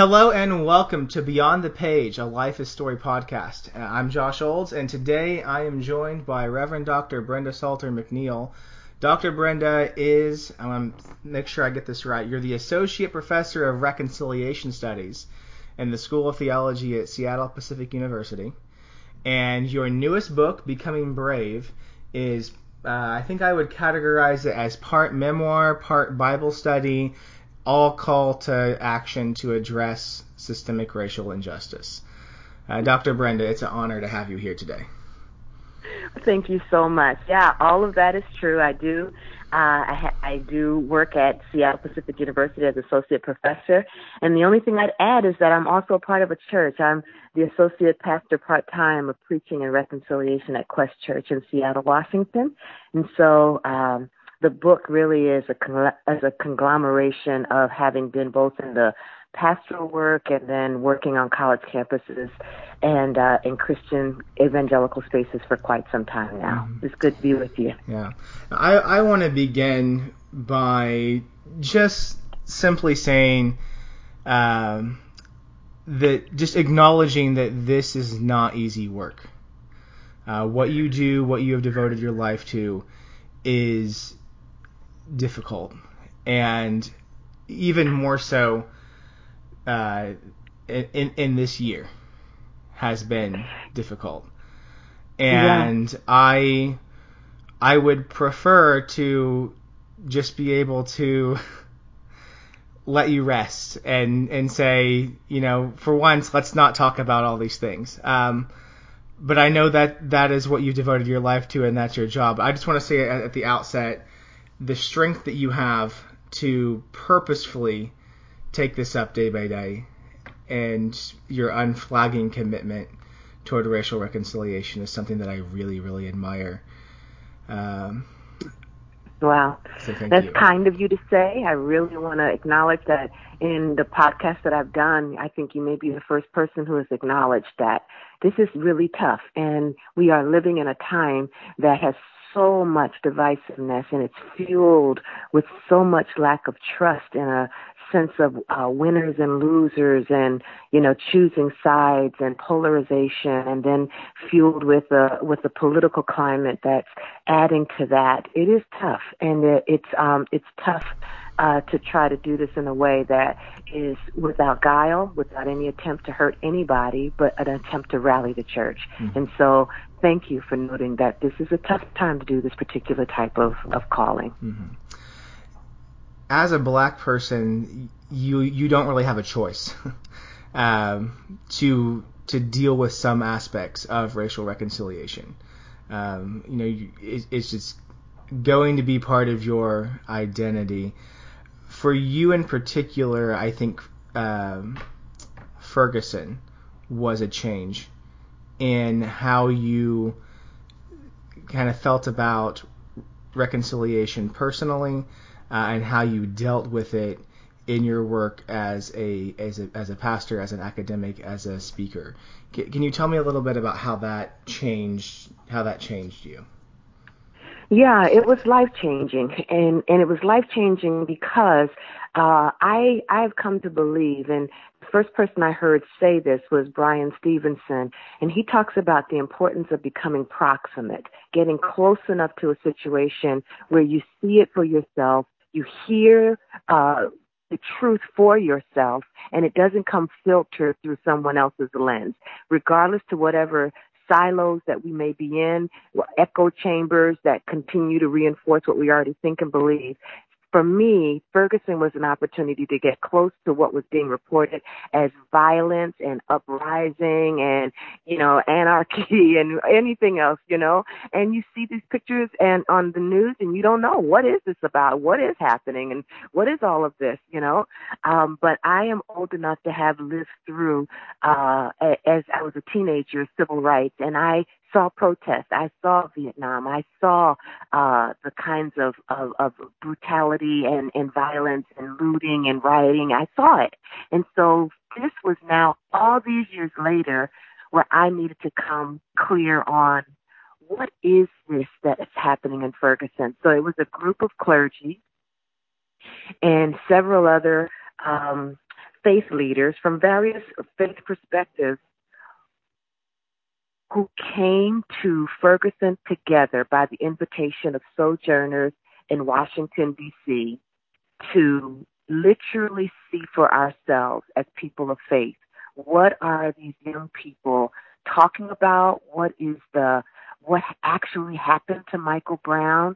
Hello and welcome to Beyond the Page, a Life is Story podcast. I'm Josh Olds, and today I am joined by Reverend Dr. Brenda Salter McNeil. Dr. Brenda is, I want to make sure I get this right, you're the Associate Professor of Reconciliation Studies in the School of Theology at Seattle Pacific University. And your newest book, Becoming Brave, is, I think I would categorize it as part memoir, part Bible study, all call to action to address systemic racial injustice. Dr. Brenda, it's an honor to have you here today. Thank you so much. Yeah, all of that is true. I do. I do work at Seattle Pacific University as associate professor, and the only thing I'd add is that I'm also a part of a church. I'm the associate pastor part-time of preaching and reconciliation at Quest Church in Seattle, Washington, and so the book really is a conglomeration of having been both in the pastoral work and then working on college campuses and in Christian evangelical spaces for quite some time now. Mm-hmm. It's good to be with you. Yeah. I want to begin by just simply saying that just acknowledging that this is not easy work. What you do, what you have devoted your life to is difficult, and even more so in this year has been difficult. And yeah. I would prefer to just be able to let you rest and say, you know, for once, let's not talk about all these things. But I know that that is what you've devoted your life to, and that's your job. I just want to say at the outset, the strength that you have to purposefully take this up day by day and your unflagging commitment toward racial reconciliation is something that I really, really admire. Wow. So that's kind of you to say. I really want to acknowledge that in the podcast that I've done, I think you may be the first person who has acknowledged that this is really tough, and we are living in a time that has so much divisiveness, and it's fueled with so much lack of trust and a sense of winners and losers and, you know, choosing sides and polarization, and then fueled with a political climate that's adding to that. It is tough, and it's tough to try to do this in a way that is without guile, without any attempt to hurt anybody, but an attempt to rally the church. Mm-hmm. And so thank you for noting that this is a tough time to do this particular type of calling. Mm-hmm. As a black person, you don't really have a choice to deal with some aspects of racial reconciliation. You know, it's just going to be part of your identity. For you in particular, I think Ferguson was a change in how you kind of felt about reconciliation personally, and how you dealt with it in your work as a pastor, as an academic, as a speaker. Can you tell me a little bit about how that changed you? Yeah, it was life-changing, and it was life-changing because I've come to believe, and the first person I heard say this was Brian Stevenson, and he talks about the importance of becoming proximate, getting close enough to a situation where you see it for yourself, you hear the truth for yourself, and it doesn't come filtered through someone else's lens, regardless to whatever silos that we may be in, echo chambers that continue to reinforce what we already think and believe. For me, Ferguson was an opportunity to get close to what was being reported as violence and uprising and, you know, anarchy and anything else, you know. And you see these pictures and on the news, and you don't know, what is this about? What is happening? And what is all of this, you know? But I am old enough to have lived through, as I was a teenager, civil rights, and I saw protests. I saw Vietnam. I saw the kinds of brutality and violence and looting and rioting. I saw it. And so this was now all these years later where I needed to come clear on what is this that is happening in Ferguson. So it was a group of clergy and several other faith leaders from various faith perspectives who came to Ferguson together by the invitation of Sojourners in Washington, D.C., to literally see for ourselves as people of faith, what are these young people talking about? What actually happened to Michael Brown?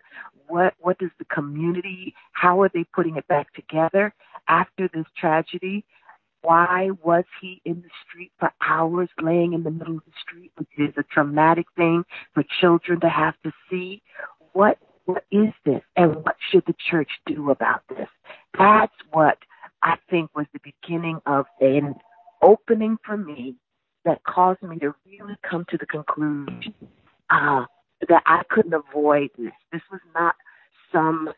What does the community, how are they putting it back together after this tragedy? Why was he in the street for hours, laying in the middle of the street, which is a traumatic thing for children to have to see? What is this, and what should the church do about this? That's what I think was the beginning of an opening for me that caused me to really come to the conclusion that I couldn't avoid this. This was not some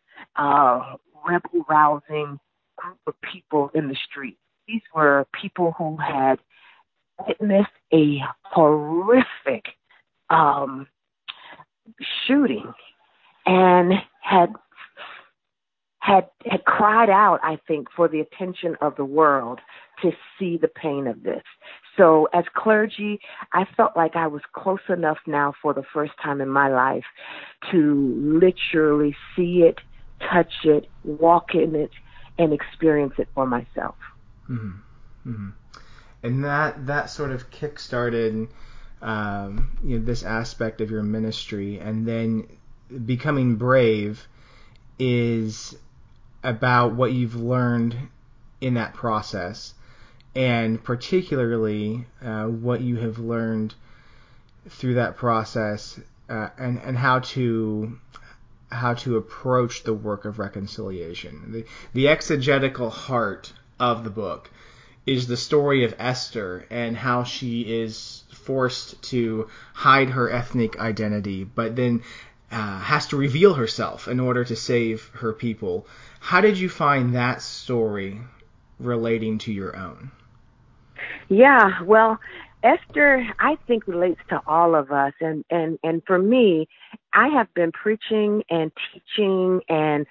rebel-rousing group of people in the street. These were people who had witnessed a horrific shooting and had cried out, I think, for the attention of the world to see the pain of this. So as clergy, I felt like I was close enough now for the first time in my life to literally see it, touch it, walk in it, and experience it for myself. Mm-hmm. Mm-hmm. And that sort of kick-started this aspect of your ministry. And then Becoming Brave is about what you've learned in that process, and particularly what you have learned through that process and how to approach the work of reconciliation. The exegetical heart of the book is the story of Esther and how she is forced to hide her ethnic identity, but then has to reveal herself in order to save her people. How did you find that story relating to your own? Yeah, well, Esther, I think, relates to all of us. And for me, I have been preaching and teaching and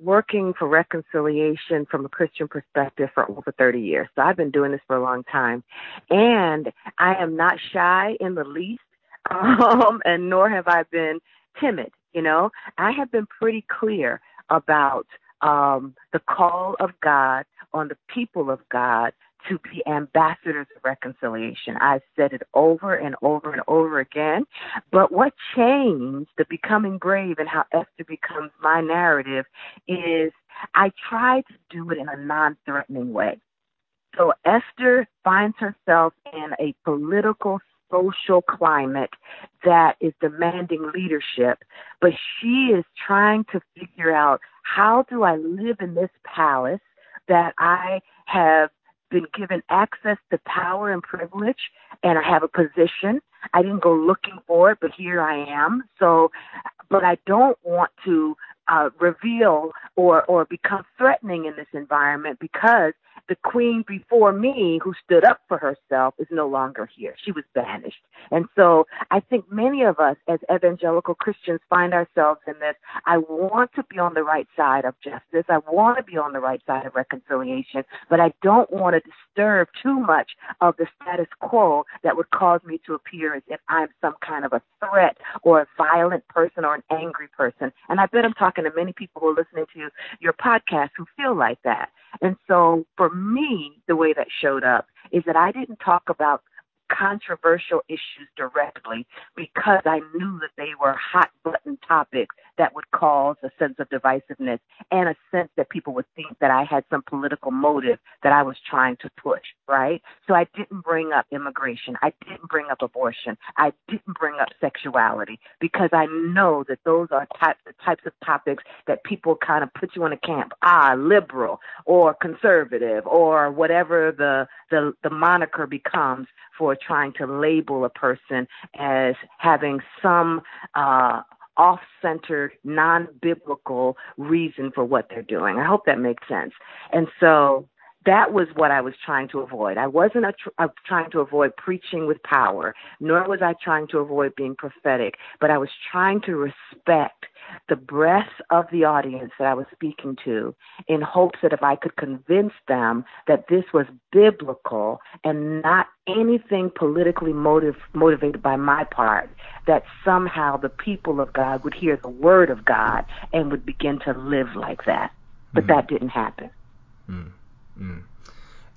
working for reconciliation from a Christian perspective for over 30 years. So I've been doing this for a long time. And I am not shy in the least, and nor have I been timid. You know, I have been pretty clear about the call of God on the people of God to be ambassadors of reconciliation. I've said it over and over and over again. But what changed the Becoming Brave and how Esther becomes my narrative is I tried to do it in a non-threatening way. So Esther finds herself in a political, social climate that is demanding leadership, but she is trying to figure out, how do I live in this palace that I have been given access to power and privilege, and I have a position? I didn't go looking for it, but here I am. So, but I don't want to reveal or become threatening in this environment, because the queen before me who stood up for herself is no longer here. She was banished. And so I think many of us as evangelical Christians find ourselves in this. I want to be on the right side of justice. I want to be on the right side of reconciliation, but I don't want to disturb too much of the status quo that would cause me to appear as if I'm some kind of a threat or a violent person or an angry person. And I bet I'm talking to many people who are listening to your podcast who feel like that. And so for me, the way that showed up is that I didn't talk about controversial issues directly, because I knew that they were hot button topics that would cause a sense of divisiveness and a sense that people would think that I had some political motive that I was trying to push, right? So I didn't bring up immigration. I didn't bring up abortion. I didn't bring up sexuality, because I know that those are types of topics that people kind of put you in a camp, liberal or conservative or whatever the moniker becomes for trying to label a person as having some off-centered, non-biblical reason for what they're doing. I hope that makes sense. And so that was what I was trying to avoid. I wasn't trying to avoid preaching with power, nor was I trying to avoid being prophetic, but I was trying to respect the breadth of the audience that I was speaking to in hopes that if I could convince them that this was biblical and not anything politically motivated by my part, that somehow the people of God would hear the word of God and would begin to live like that. But that didn't happen.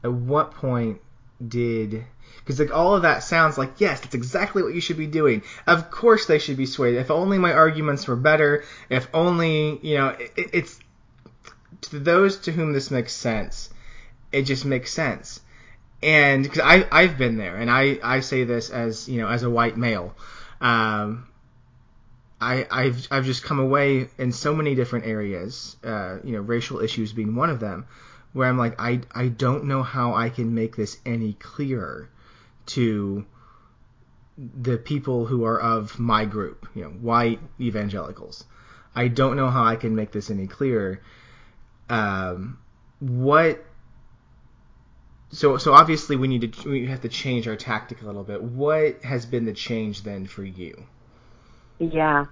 At what point did... Because like all of that sounds like, yes, that's exactly what you should be doing. Of course they should be swayed. If only my arguments were better. If only, you know, it's... To those to whom this makes sense, it just makes sense. And because I've been there, and I say this as, you know, as a white male. I've just come away in so many different areas, you know, racial issues being one of them, where I'm like, I don't know how I can make this any clearer to the people who are of my group, you know, white evangelicals. I don't know how I can make this any clearer. So obviously we have to change our tactic a little bit. What has been the change then for you? Yeah,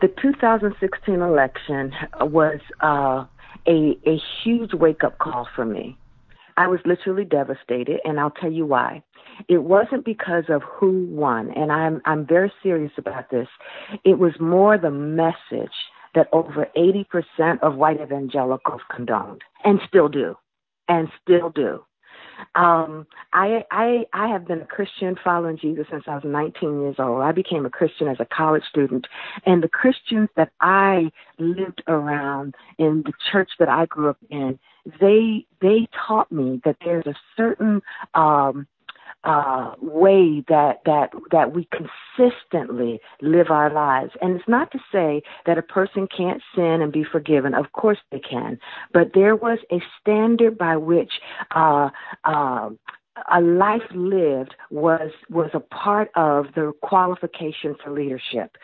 the 2016 election was a huge wake-up call for me. I was literally devastated, and I'll tell you why. It wasn't because of who won, and I'm very serious about this. It was more the message that over 80% of white evangelicals condoned, and still do, I have been a Christian following Jesus since I was 19 years old. I became a Christian as a college student, and the Christians that I lived around in the church that I grew up in, they taught me that there's a certain way that we consistently live our lives. And it's not to say that a person can't sin and be forgiven. Of course they can. But there was a standard by which a life lived was a part of the qualification for leadership.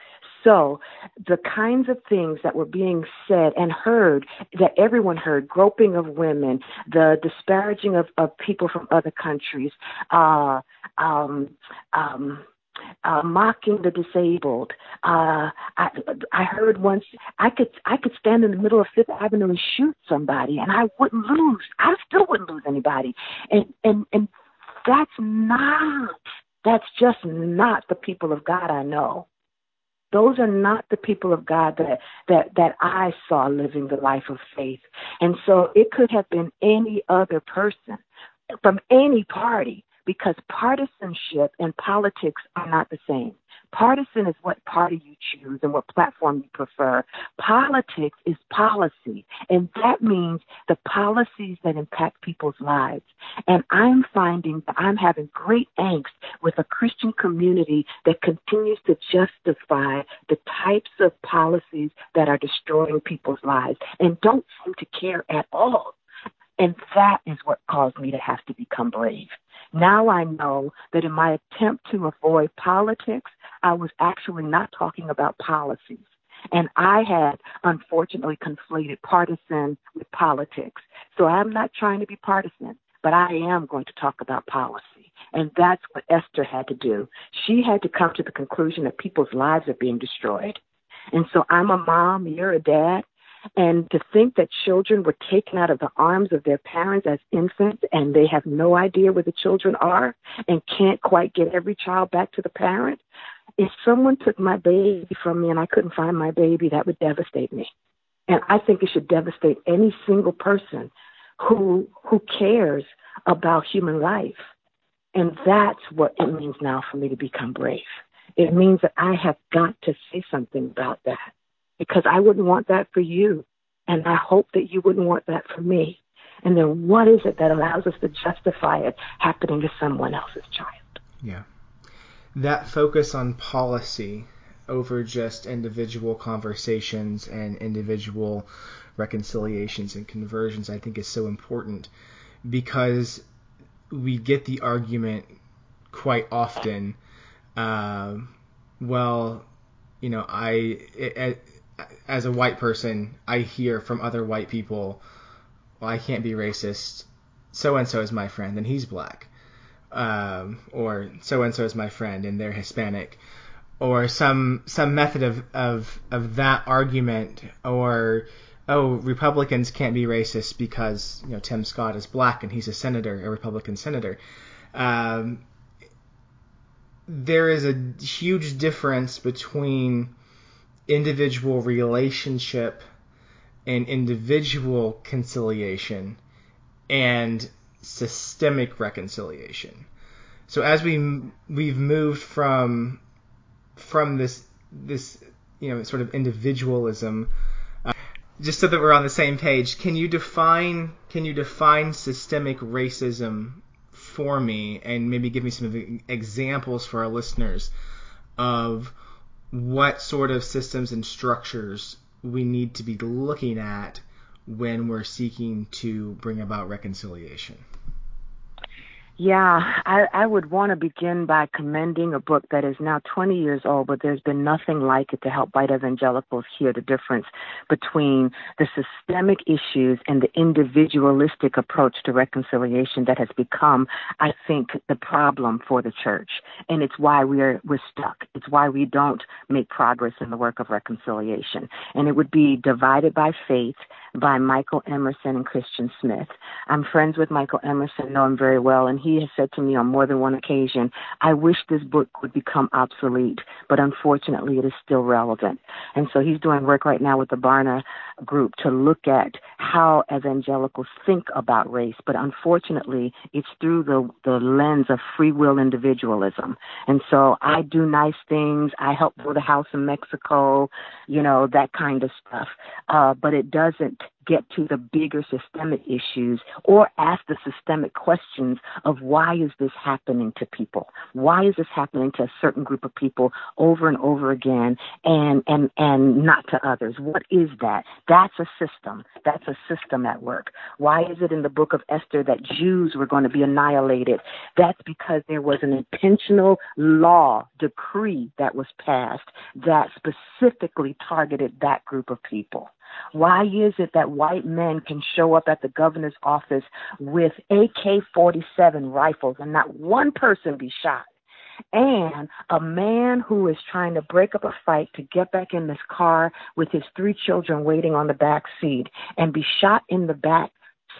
So the kinds of things that were being said and heard, that everyone heard, groping of women, the disparaging of people from other countries, mocking the disabled. I heard once I could stand in the middle of Fifth Avenue and shoot somebody, and I wouldn't lose. I still wouldn't lose anybody. And that's just not the people of God I know. Those are not the people of God that I saw living the life of faith. And so it could have been any other person from any party, because partisanship and politics are not the same. Partisan is what party you choose and what platform you prefer. Politics is policy, and that means the policies that impact people's lives. And I'm finding that I'm having great angst with a Christian community that continues to justify the types of policies that are destroying people's lives and don't seem to care at all. And that is what caused me to have to become brave. Now I know that in my attempt to avoid politics, I was actually not talking about policies. And I had, unfortunately, conflated partisan with politics. So I'm not trying to be partisan, but I am going to talk about policy. And that's what Esther had to do. She had to come to the conclusion that people's lives are being destroyed. And so I'm a mom, you're a dad. And to think that children were taken out of the arms of their parents as infants, and they have no idea where the children are and can't quite get every child back to the parent. If someone took my baby from me and I couldn't find my baby, that would devastate me. And I think it should devastate any single person who cares about human life. And that's what it means now for me to become brave. It means that I have got to say something about that. Because I wouldn't want that for you, and I hope that you wouldn't want that for me. And then what is it that allows us to justify it happening to someone else's child? Yeah. That focus on policy over just individual conversations and individual reconciliations and conversions, I think, is so important, because we get the argument quite often, you know, as a white person, I hear from other white people, well, I can't be racist. so-and-so is my friend and he's black, or so-and-so is my friend and they're Hispanic, or some method of that argument, or, oh, Republicans can't be racist because, you know, Tim Scott is black and he's a senator, a Republican senator. There is a huge difference between individual relationship and individual conciliation and systemic reconciliation. So as we've moved from this you know, sort of individualism, just so that we're on the same page, can you define systemic racism for me, and maybe give me some examples for our listeners of what sort of systems and structures we need to be looking at when we're seeking to bring about reconciliation? Yeah, I would want to begin by commending a book that is now 20 years old, but there's been nothing like it to help white evangelicals hear the difference between the systemic issues and the individualistic approach to reconciliation that has become, I think, the problem for the church. And it's why we're stuck. It's why we don't make progress in the work of reconciliation. And it would be Divided by Faith by Michael Emerson and Christian Smith. I'm friends with Michael Emerson, know him very well, and he has said to me on more than one occasion, I wish this book would become obsolete, but unfortunately it is still relevant. And so he's doing work right now with the Barna Group to look at how evangelicals think about race, but unfortunately it's through the lens of free will individualism. And so I do nice things, I help build a house in Mexico, you know, that kind of stuff. But it doesn't get to the bigger systemic issues or ask the systemic questions of why is this happening to people? Why is this happening to a certain group of people over and over again and not to others? What is that? That's a system. That's a system at work. Why is it in the book of Esther that Jews were going to be annihilated? That's because there was an intentional law decree that was passed that specifically targeted that group of people. Why is it that white men can show up at the governor's office with AK-47 rifles and not one person be shot? And a man who is trying to break up a fight to get back in his car with his 3 children waiting on the back seat and be shot in the back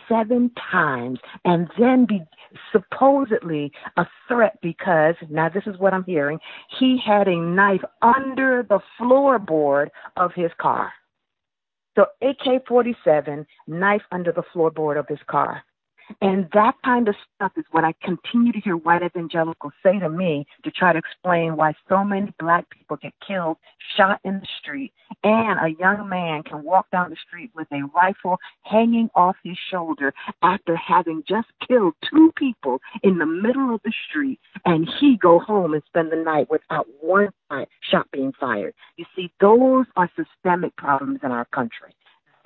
7 times and then be supposedly a threat because, now this is what I'm hearing, he had a knife under the floorboard of his car. So AK-47, knife under the floorboard of his car. And that kind of stuff is what I continue to hear white evangelicals say to me to try to explain why so many black people get killed, shot in the street, and a young man can walk down the street with a rifle hanging off his shoulder after having just killed 2 people in the middle of the street, and he go home and spend the night without one shot being fired. You see, those are systemic problems in our country.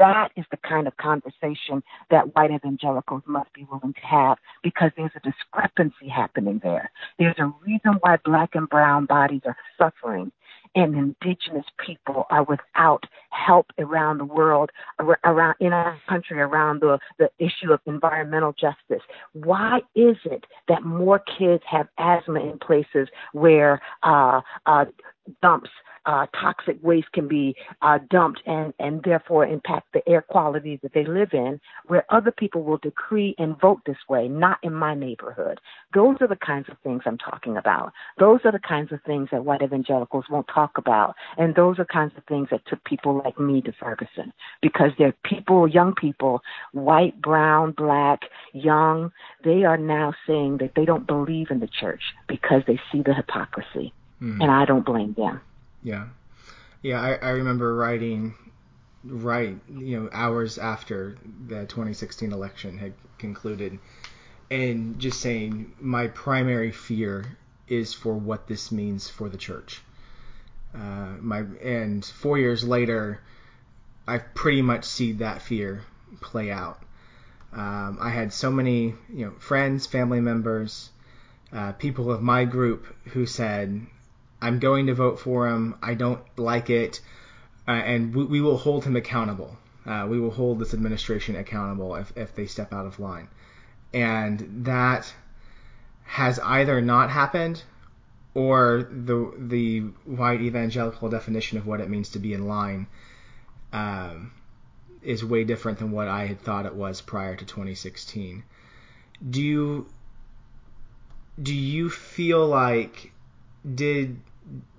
That is the kind of conversation that white evangelicals must be willing to have because there's a discrepancy happening there. There's a reason why black and brown bodies are suffering and indigenous people are without help around the world, around in our country, around the issue of environmental justice. Why is it that more kids have asthma in places where dumps, toxic waste can be dumped and therefore impact the air quality that they live in, where other people will decree and vote this way, not in my neighborhood? Those are the kinds of things I'm talking about. Those are the kinds of things that white evangelicals won't talk about. And those are kinds of things that took people like me to Ferguson, because they're people, young people, white, brown, black, young, they are now saying that they don't believe in the church because they see the hypocrisy. Mm-hmm. And I don't blame them. Yeah. Yeah, I remember writing, you know, hours after the 2016 election had concluded and just saying my primary fear is for what this means for the church. And 4 years later, I pretty much see that fear play out. I had so many, you know, friends, family members, people of my group who said, I'm going to vote for him. I don't like it. And we will hold him accountable. We will hold this administration accountable if they step out of line. And that has either not happened, or the white evangelical definition of what it means to be in line is way different than what I had thought it was prior to 2016. Do you feel like did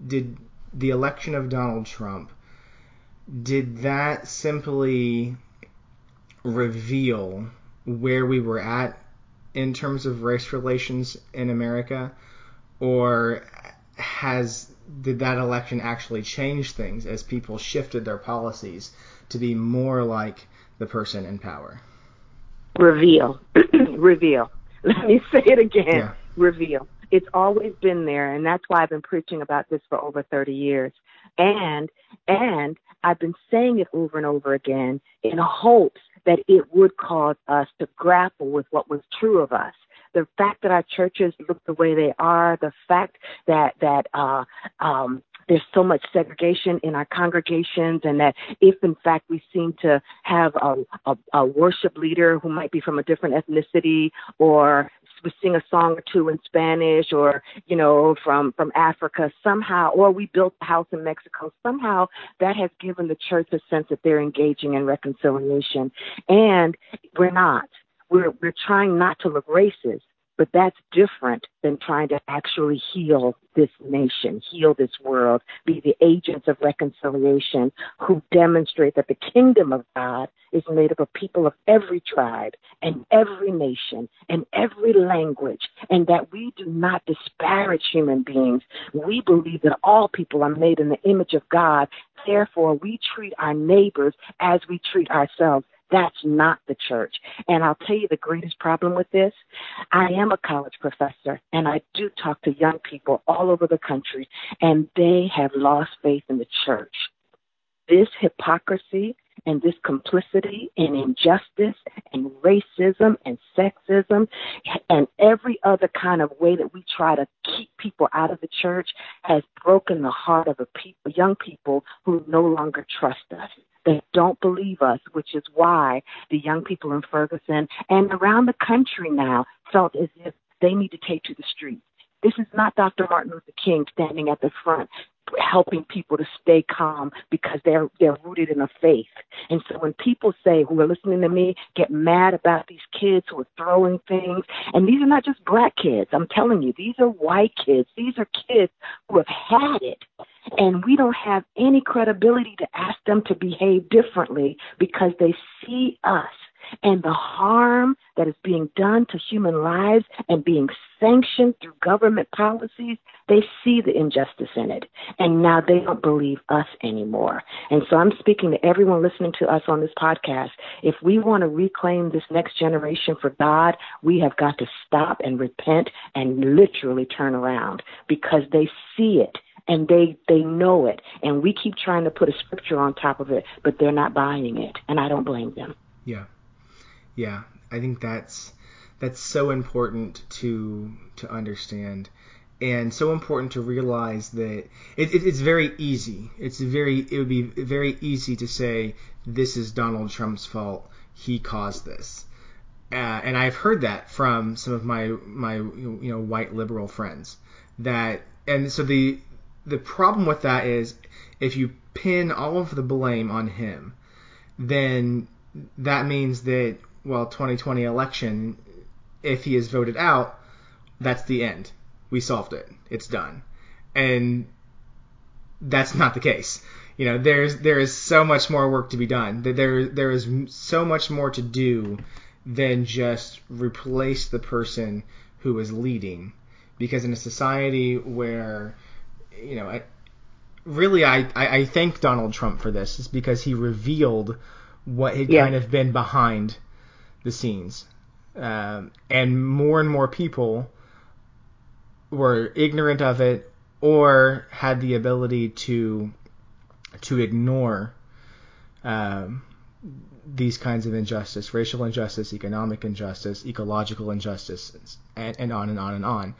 the election of Donald Trump, did that simply reveal where we were at in terms of race relations in America, or did that election actually change things as people shifted their policies to be more like the person in power? Reveal. Let me say it again. Yeah. Reveal. It's always been there, and that's why I've been preaching about this for over 30 years. And I've been saying it over and over again in hopes that it would cause us to grapple with what was true of us. The fact that our churches look the way they are, the fact that there's so much segregation in our congregations, and that if, in fact, we seem to have a worship leader who might be from a different ethnicity, or we sing a song or two in Spanish, or, you know, from Africa somehow, or we built a house in Mexico somehow, that has given the church a sense that they're engaging in reconciliation. And we're not. We're trying not to look racist, but that's different than trying to actually heal this nation, heal this world, be the agents of reconciliation who demonstrate that the kingdom of God is made up of people of every tribe and every nation and every language, and that we do not disparage human beings. We believe that all people are made in the image of God. Therefore, we treat our neighbors as we treat ourselves. That's not the church. And I'll tell you the greatest problem with this. I am a college professor, and I do talk to young people all over the country, and they have lost faith in the church. This hypocrisy and this complicity and injustice and racism and sexism and every other kind of way that we try to keep people out of the church has broken the heart of young people who no longer trust us. They don't believe us, which is why the young people in Ferguson and around the country now felt as if they need to take to the streets. This is not Dr. Martin Luther King standing at the front helping people to stay calm because they're rooted in a faith. And so when people say, who are listening to me, get mad about these kids who are throwing things, and these are not just black kids, I'm telling you, these are white kids. These are kids who have had it. And we don't have any credibility to ask them to behave differently because they see us. And the harm that is being done to human lives and being sanctioned through government policies, they see the injustice in it. And now they don't believe us anymore. And so I'm speaking to everyone listening to us on this podcast. If we want to reclaim this next generation for God, we have got to stop and repent and literally turn around because they see it. And they know it. And we keep trying to put a scripture on top of it, but they're not buying it. And I don't blame them. Yeah. Yeah. I think that's so important to understand, and so important to realize that it's very easy. It would be very easy to say, this is Donald Trump's fault. He caused this. And I've heard that from some of my white liberal friends. The problem with that is if you pin all of the blame on him, then that means that, 2020 election, if he is voted out, that's the end. We solved it. It's done. And that's not the case. There is so much more work to be done. There is so much more to do than just replace the person who is leading. Because in a society where... I thank Donald Trump for this. It's because he revealed what had kind of been behind the scenes. And more people were ignorant of it or had the ability to ignore these kinds of injustice, racial injustice, economic injustice, ecological injustice, and on and on and on.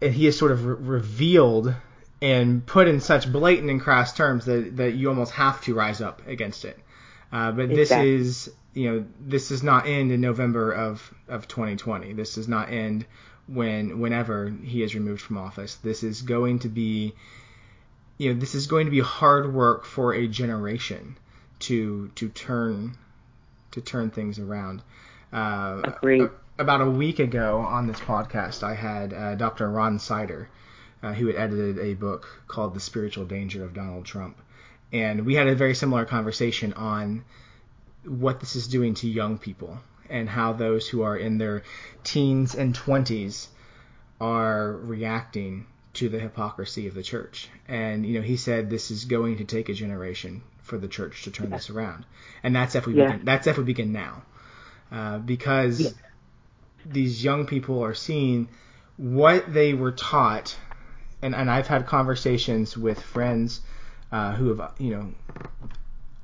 And he is sort of revealed and put in such blatant and crass terms that you almost have to rise up against it. But exactly. This is you know, this does not end in November of 2020. This does not end whenever he is removed from office. This is going to be, you know, this is going to be hard work for a generation to turn things around. Agreed. About a week ago on this podcast, I had Dr. Ron Sider, who had edited a book called The Spiritual Danger of Donald Trump. And we had a very similar conversation on what this is doing to young people and how those who are in their teens and 20s are reacting to the hypocrisy of the church. And, you know, he said this is going to take a generation for the church to turn this around. And that's if we begin, that's if we begin now. Because these young people are seeing what they were taught, and I've had conversations with friends who have, you know,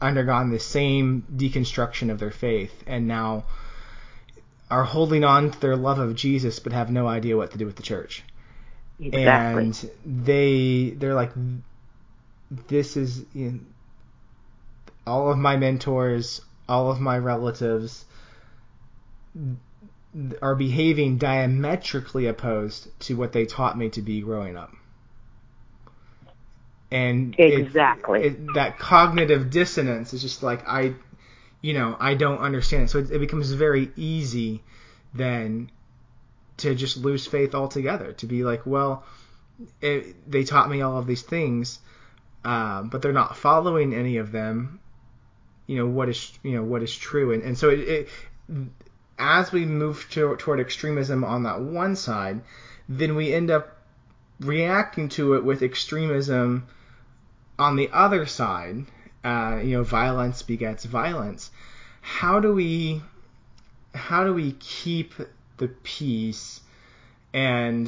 undergone the same deconstruction of their faith and now are holding on to their love of Jesus but have no idea what to do with the church. Exactly. And they're like, this is, you know, all of my mentors, all of my relatives are behaving diametrically opposed to what they taught me to be growing up. And exactly, that cognitive dissonance is just like, I don't understand it. So it becomes very easy then to just lose faith altogether, to be like, well, they taught me all of these things, but they're not following any of them. What is true? And so it as we move toward extremism on that one side, then we end up reacting to it with extremism on the other side. Violence begets violence. How do we keep the peace? And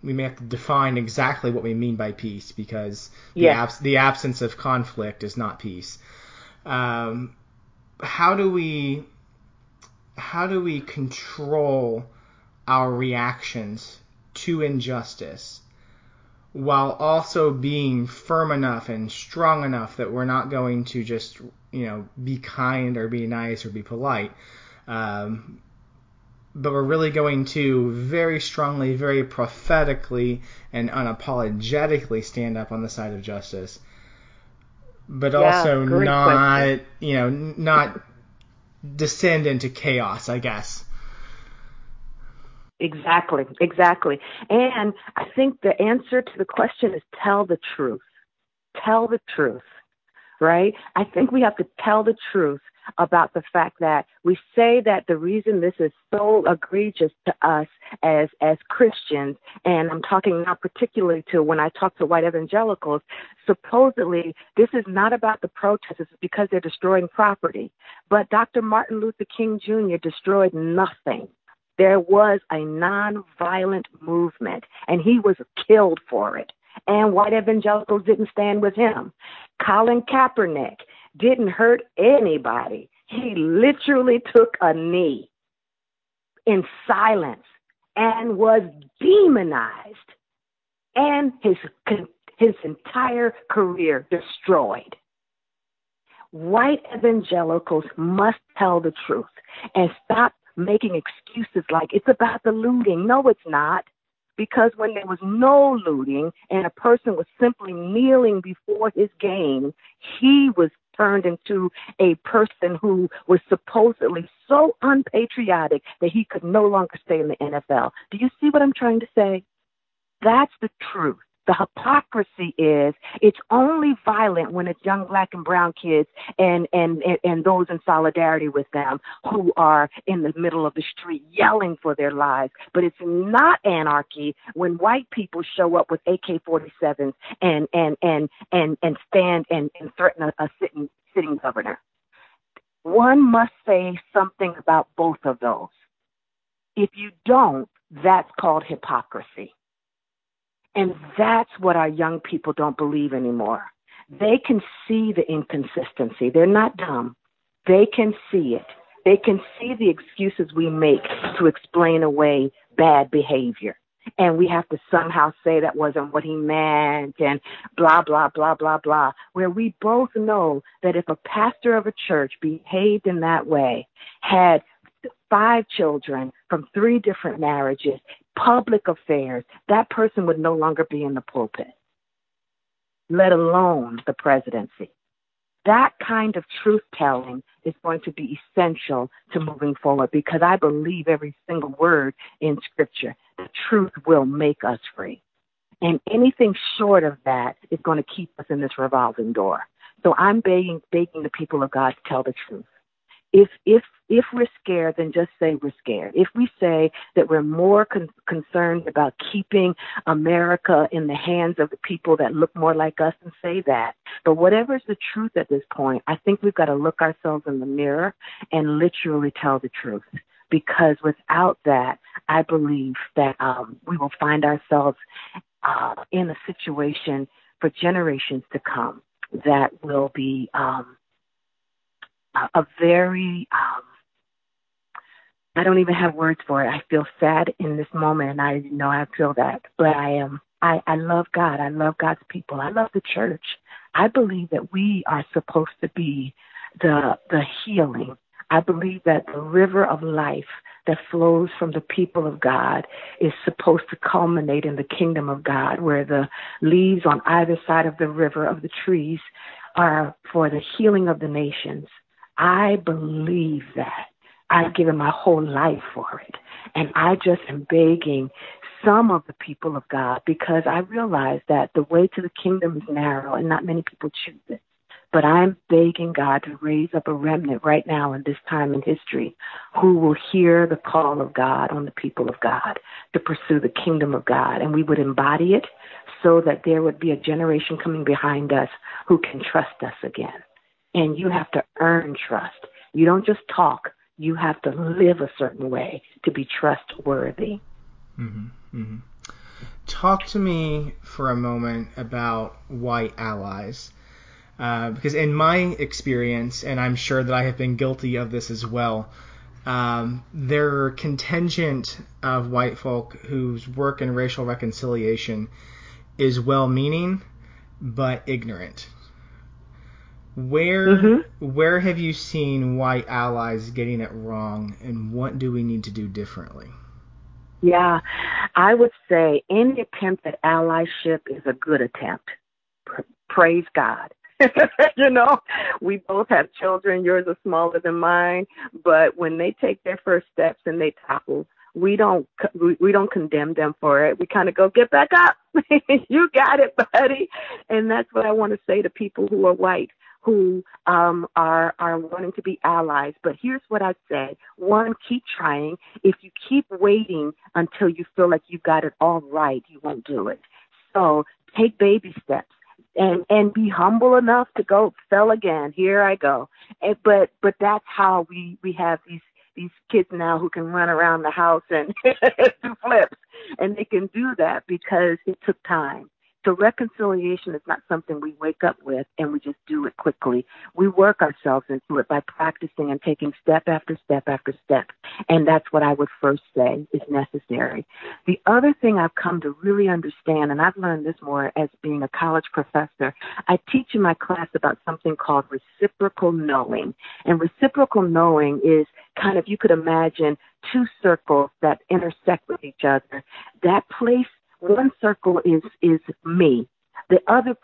we may have to define exactly what we mean by peace, because the absence of conflict is not peace. How do we control our reactions to injustice while also being firm enough and strong enough that we're not going to just, you know, be kind or be nice or be polite, but we're really going to very strongly, very prophetically, and unapologetically stand up on the side of justice, but also not question. Not descend into chaos, I guess. Exactly. And I think the answer to the question is tell the truth, right? I think we have to tell the truth about the fact that we say that the reason this is so egregious to us as Christians, and I'm talking not particularly to when I talk to white evangelicals, supposedly this is not about the protests, it's because they're destroying property. But Dr. Martin Luther King Jr. destroyed nothing. There was a nonviolent movement, and he was killed for it. And white evangelicals didn't stand with him. Colin Kaepernick didn't hurt anybody. He literally took a knee in silence and was demonized, and his entire career destroyed. White evangelicals must tell the truth and stop making excuses like it's about the looting. No, it's not. Because when there was no looting and a person was simply kneeling before his game, he was turned into a person who was supposedly so unpatriotic that he could no longer stay in the NFL. Do you see what I'm trying to say? That's the truth. The hypocrisy is it's only violent when it's young black and brown kids and those in solidarity with them who are in the middle of the street yelling for their lives. But it's not anarchy when white people show up with AK-47s and stand and threaten a sitting governor. One must say something about both of those. If you don't, that's called hypocrisy. And that's what our young people don't believe anymore. They can see the inconsistency. They're not dumb. They can see it. They can see the excuses we make to explain away bad behavior. and we have to somehow say that wasn't what he meant and blah, blah, blah, blah, blah, where we both know that if a pastor of a church behaved in that way, had 5 children from 3 different marriages, public affairs, that person would no longer be in the pulpit, let alone the presidency. That kind of truth-telling is going to be essential to moving forward, because I believe every single word in Scripture. The truth will make us free. And anything short of that is going to keep us in this revolving door. So I'm begging the people of God to tell the truth. If we're scared, then just say we're scared. If we say that we're more concerned about keeping America in the hands of the people that look more like us, then say that. But whatever's the truth at this point, I think we've got to look ourselves in the mirror and literally tell the truth. Because without that, I believe that we will find ourselves in a situation for generations to come that will be a very... I don't even have words for it. I feel sad in this moment, and I know I feel that. But I love God. I love God's people. I love the church. I believe that we are supposed to be the healing. I believe that the river of life that flows from the people of God is supposed to culminate in the kingdom of God, where the leaves on either side of the river of the trees are for the healing of the nations. I believe that. I've given my whole life for it. And I just am begging some of the people of God, because I realize that the way to the kingdom is narrow and not many people choose it. But I'm begging God to raise up a remnant right now in this time in history who will hear the call of God on the people of God to pursue the kingdom of God. And we would embody it so that there would be a generation coming behind us who can trust us again. And you have to earn trust. You don't just talk. You have to live a certain way to be trustworthy. Mm-hmm, mm-hmm. Talk to me for a moment about white allies, because in my experience, and I'm sure that I have been guilty of this as well, there are contingent of white folk whose work in racial reconciliation is well-meaning but ignorant. Where have you seen white allies getting it wrong, and what do we need to do differently? Yeah, I would say any attempt at allyship is a good attempt. Praise God. You know, we both have children. Yours are smaller than mine. But when they take their first steps and they topple, we don't condemn them for it. We kind of go, get back up. You got it, buddy. And that's what I want to say to people who are white, who are wanting to be allies. But here's what I'd say. One, keep trying. If you keep waiting until you feel like you've got it all right, you won't do it. So take baby steps and be humble enough to go, fell again, here I go. And, but that's how we have these kids now who can run around the house and do flips. And they can do that because it took time. So reconciliation is not something we wake up with and we just do it quickly. We work ourselves into it by practicing and taking step after step after step. And that's what I would first say is necessary. The other thing I've come to really understand, and I've learned this more as being a college professor, I teach in my class about something called reciprocal knowing. And reciprocal knowing is kind of, you could imagine two circles that intersect with each other. That place, one circle is me. The other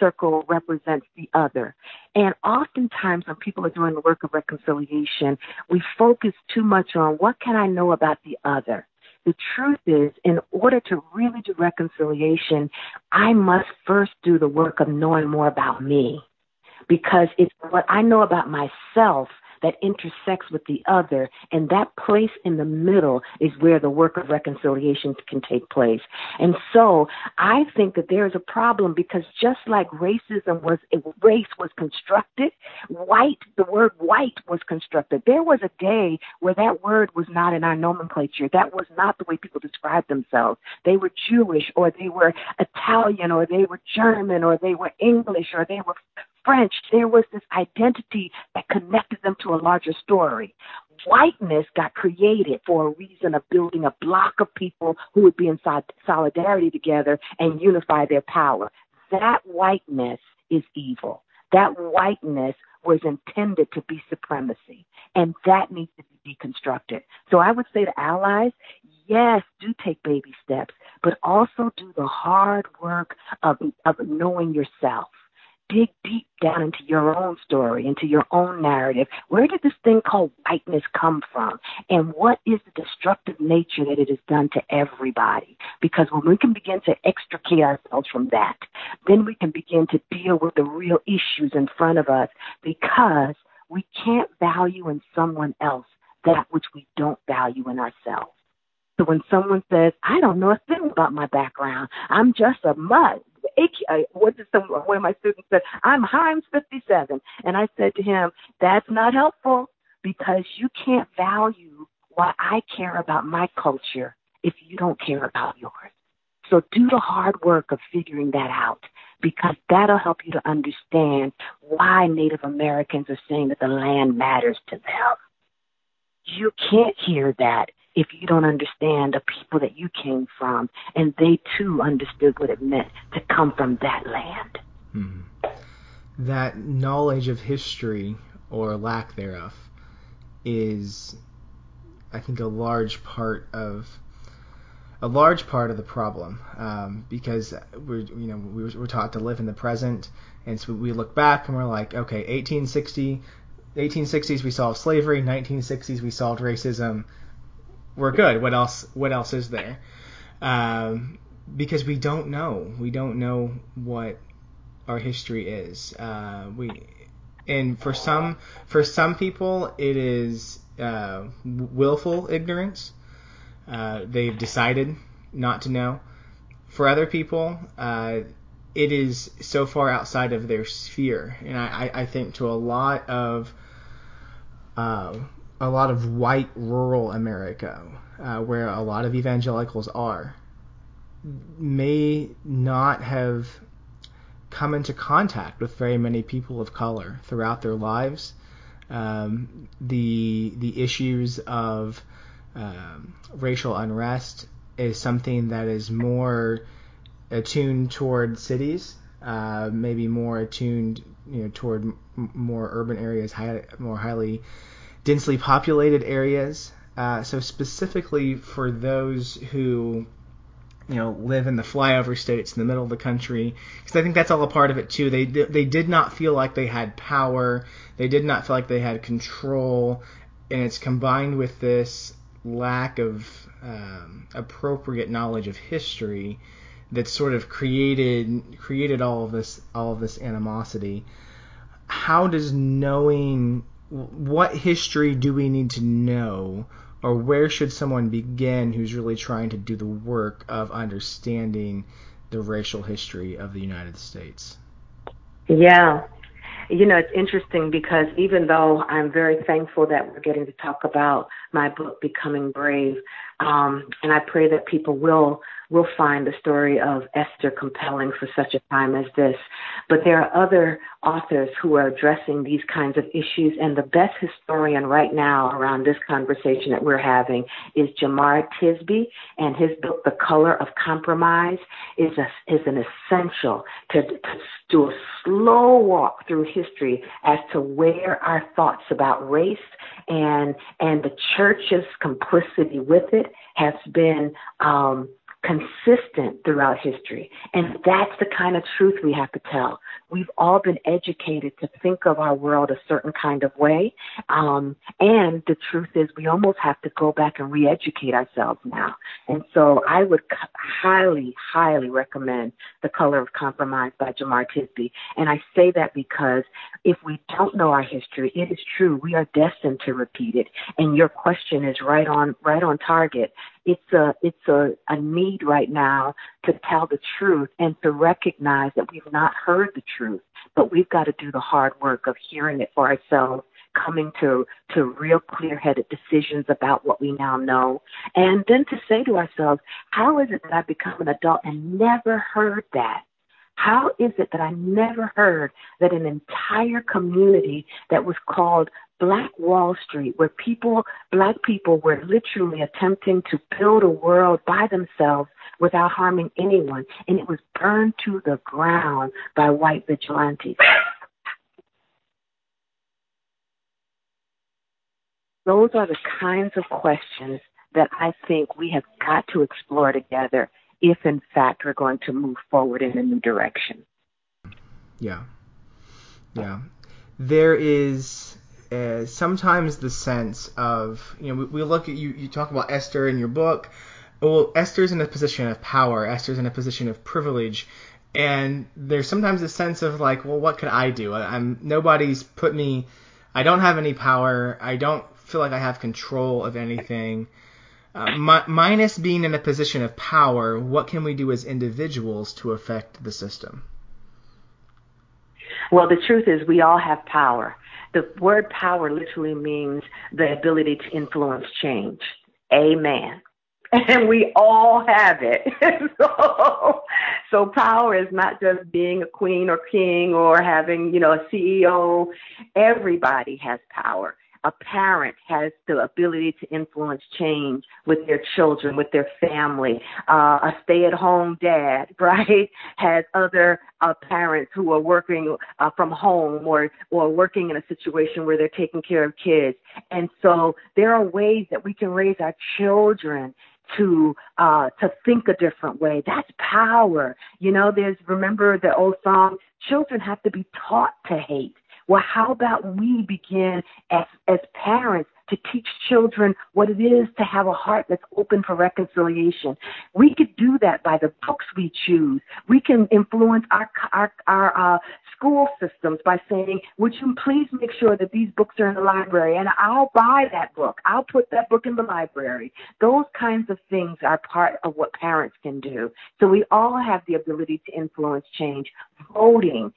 circle represents the other. And oftentimes when people are doing the work of reconciliation, we focus too much on what can I know about the other. The truth is, in order to really do reconciliation, I must first do the work of knowing more about me, because it's what I know about myself that intersects with the other, and that place in the middle is where the work of reconciliation can take place. And so I think that there is a problem, because just like race was constructed, the word white was constructed. There was a day where that word was not in our nomenclature. That was not the way people described themselves. They were Jewish, or they were Italian, or they were German, or they were English, or they were French. There was this identity that connected them to a larger story. whiteness got created for a reason of building a block of people who would be in solidarity together and unify their power. That whiteness is evil. That whiteness was intended to be supremacy, and that needs to be deconstructed. So I would say to allies, yes, do take baby steps, but also do the hard work of knowing yourself. Dig deep down into your own story, into your own narrative. Where did this thing called whiteness come from? And what is the destructive nature that it has done to everybody? Because when we can begin to extricate ourselves from that, then we can begin to deal with the real issues in front of us, because we can't value in someone else that which we don't value in ourselves. So when someone says, I don't know a thing about my background, I'm just a mud. One of my students said, I'm Himes 57. And I said to him, that's not helpful, because you can't value why I care about my culture if you don't care about yours. So do the hard work of figuring that out, because that'll help you to understand why Native Americans are saying that the land matters to them. You can't hear that if you don't understand the people that you came from, and they too understood what it meant to come from that land. That knowledge of history, or lack thereof, is, I think, a large part of the problem, because we're taught to live in the present, and so we look back and we're like, okay, 1860s we solved slavery, 1960s we solved racism. We're good. What else is there? Because we don't know. We don't know what our history is. For some people, it is willful ignorance. They've decided not to know. For other people, it is so far outside of their sphere. And I think to a lot of white rural America, where a lot of evangelicals are, may not have come into contact with very many people of color throughout their lives. The issues of racial unrest is something that is more attuned toward cities, maybe more attuned toward more urban areas, more highly densely populated areas. So specifically for those who, live in the flyover states in the middle of the country, because I think that's all a part of it too. They did not feel like they had power. They did not feel like they had control, and it's combined with this lack of appropriate knowledge of history that sort of created all of this animosity. How does knowing what history do we need to know, or where should someone begin who's really trying to do the work of understanding the racial history of the United States? Yeah. It's interesting, because even though I'm very thankful that we're getting to talk about my book, Becoming Brave, and I pray that people will find the story of Esther compelling for such a time as this. But there are other authors who are addressing these kinds of issues, and the best historian right now around this conversation that we're having is Jamar Tisby, and his book, The Color of Compromise, is an essential to do a slow walk through history as to where our thoughts about race and the church's complicity with it has been consistent throughout history. And that's the kind of truth we have to tell. We've all been educated to think of our world a certain kind of way. And the truth is, we almost have to go back and re-educate ourselves now. And so I would highly, highly recommend The Color of Compromise by Jamar Tisby. And I say that because if we don't know our history, it is true, we are destined to repeat it. And your question is right on target. It's a need right now to tell the truth and to recognize that we've not heard the truth, but we've got to do the hard work of hearing it for ourselves, coming to real clear-headed decisions about what we now know, and then to say to ourselves, how is it that I've become an adult and never heard that? How is it that I never heard that an entire community that was called Black Wall Street, where black people were literally attempting to build a world by themselves without harming anyone, and it was burned to the ground by white vigilantes. Those are the kinds of questions that I think we have got to explore together if, in fact, we're going to move forward in a new direction. Yeah. There is sometimes the sense of, we look at, you talk about Esther in your book. Well, Esther's in a position of power. Esther's in a position of privilege. And there's sometimes a sense of like, well, what could I do? Nobody's put me, I don't have any power. I don't feel like I have control of anything. Minus being in a position of power, what can we do as individuals to affect the system? Well, the truth is we all have power. The word power literally means the ability to influence change. Amen. And we all have it. So power is not just being a queen or king or having, a CEO. Everybody has power. A parent has the ability to influence change with their children, with their family. A stay-at-home dad, right, has other parents who are working from home or working in a situation where they're taking care of kids. And so there are ways that we can raise our children to think a different way. That's power. Remember the old song, children have to be taught to hate. Well, how about we begin as parents to teach children what it is to have a heart that's open for reconciliation? We could do that by the books we choose. We can influence our school systems by saying, would you please make sure that these books are in the library? And I'll buy that book. I'll put that book in the library. Those kinds of things are part of what parents can do. So we all have the ability to influence change. Voting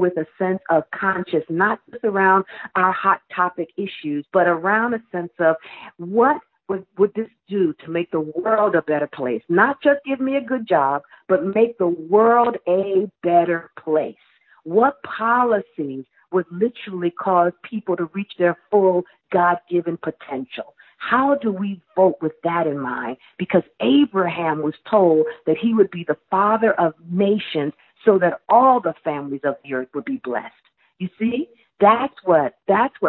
with a sense of conscience, not just around our hot topic issues, but around a sense of what would this do to make the world a better place? Not just give me a good job, but make the world a better place. What policies would literally cause people to reach their full God-given potential? How do we vote with that in mind? Because Abraham was told that he would be the father of nations so that all the families of the earth would be blessed. You see? That's what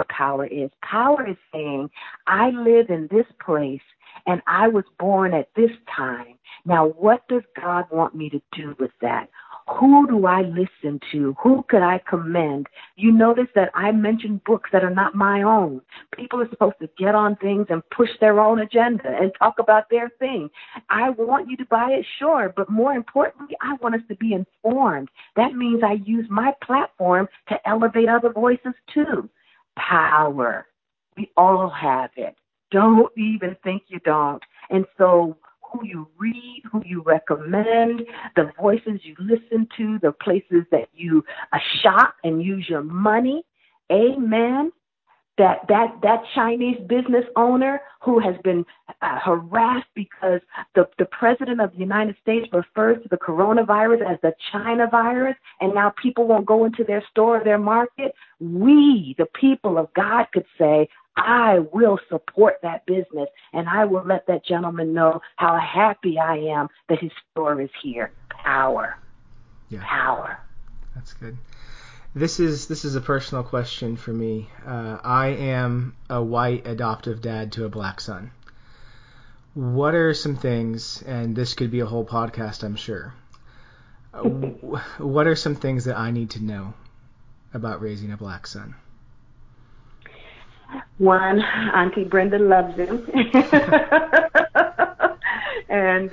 power is. Power is saying, I live in this place and I was born at this time. Now, what does God want me to do with that? Who do I listen to? Who could I commend? You notice that I mentioned books that are not my own. People are supposed to get on things and push their own agenda and talk about their thing. I want you to buy it, sure, but more importantly, I want us to be informed. That means I use my platform to elevate other voices too. Power. We all have it. Don't even think you don't. And so who you read, who you recommend, the voices you listen to, the places that you shop and use your money. Amen. That Chinese business owner who has been harassed because the president of the United States refers to the coronavirus as the China virus, and now people won't go into their store or their market. We, the people of God, could say, I will support that business, and I will let that gentleman know how happy I am that his store is here. Power. Yeah. Power. That's good. This is a personal question for me. I am a white adoptive dad to a black son. What are some things, and this could be a whole podcast, I'm sure, what are some things that I need to know about raising a black son? One, Auntie Brenda loves him, and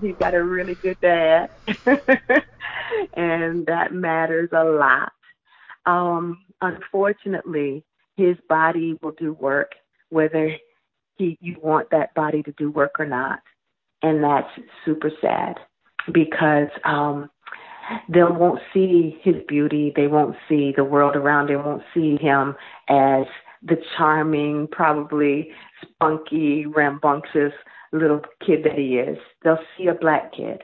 he's got a really good dad, and that matters a lot. Unfortunately, his body will do work, whether you want that body to do work or not, and that's super sad because they won't see his beauty, they won't see the world around him, won't see him as the charming, probably spunky, rambunctious little kid that he is. They'll see a black kid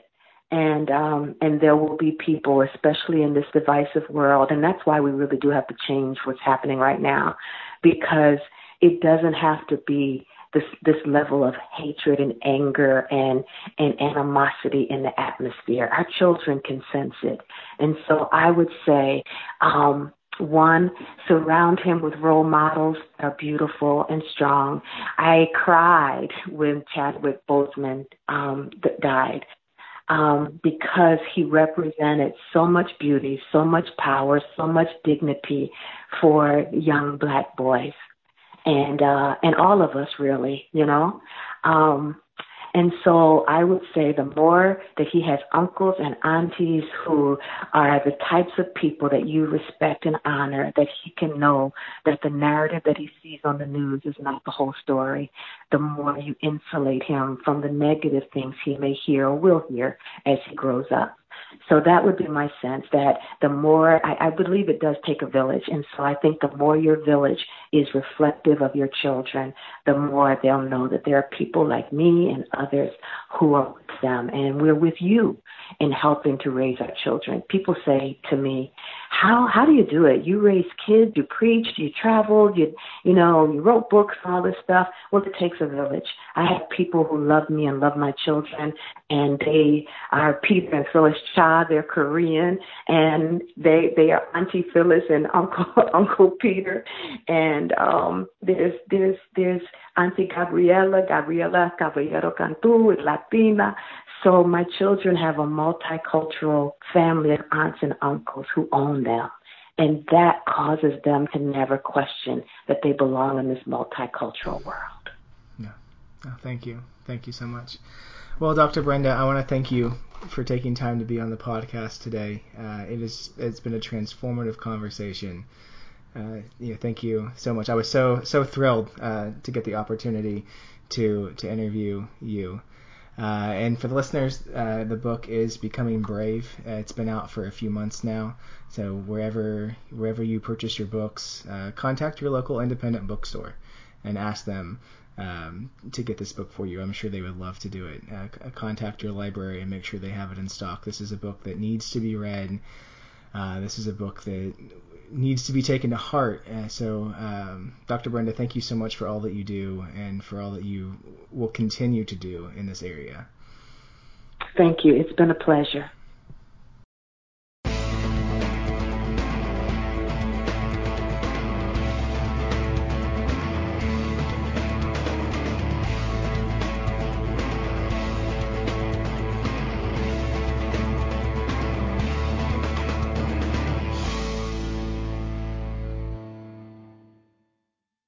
And there will be people, especially in this divisive world, and that's why we really do have to change what's happening right now, because it doesn't have to be this level of hatred and anger and animosity in the atmosphere. Our children can sense it. And so I would say, one, surround him with role models that are beautiful and strong. I cried when Chadwick Boseman died. Because he represented so much beauty, so much power, so much dignity for young Black boys and all of us, really, you know. And so I would say the more that he has uncles and aunties who are the types of people that you respect and honor, that he can know that the narrative that he sees on the news is not the whole story, the more you insulate him from the negative things he may hear or will hear as he grows up. So that would be my sense, that the more, I believe it does take a village. And so I think the more your village is reflective of your children, the more they'll know that there are people like me and others who are with them. And we're with you in helping to raise our children. People say to me, how do you do it? You raise kids, you preached, you traveled, you wrote books, all this stuff. Well, it takes a village. I have people who love me and love my children, and they are Peter and Phyllis Cha. They're Korean, and they are Auntie Phyllis and Uncle Peter, and there's Auntie Gabriela Caballero Cantu is Latina. So my children have a multicultural family of aunts and uncles who own them, and that causes them to never question that they belong in this multicultural world. Yeah. Oh, thank you. Thank you so much. Well, Dr. Brenda, I want to thank you for taking time to be on the podcast today. It's been a transformative conversation. Thank you so much. I was so thrilled to get the opportunity to interview you. And for the listeners, the book is Becoming Brave. It's been out for a few months now. So wherever you purchase your books, contact your local independent bookstore and ask them to get this book for you. I'm sure they would love to do it. Contact your library and make sure they have it in stock. This is a book that needs to be read. This is a book that needs to be taken to heart. So, Dr. Brenda, thank you so much for all that you do and for all that you will continue to do in this area. Thank you. It's been a pleasure.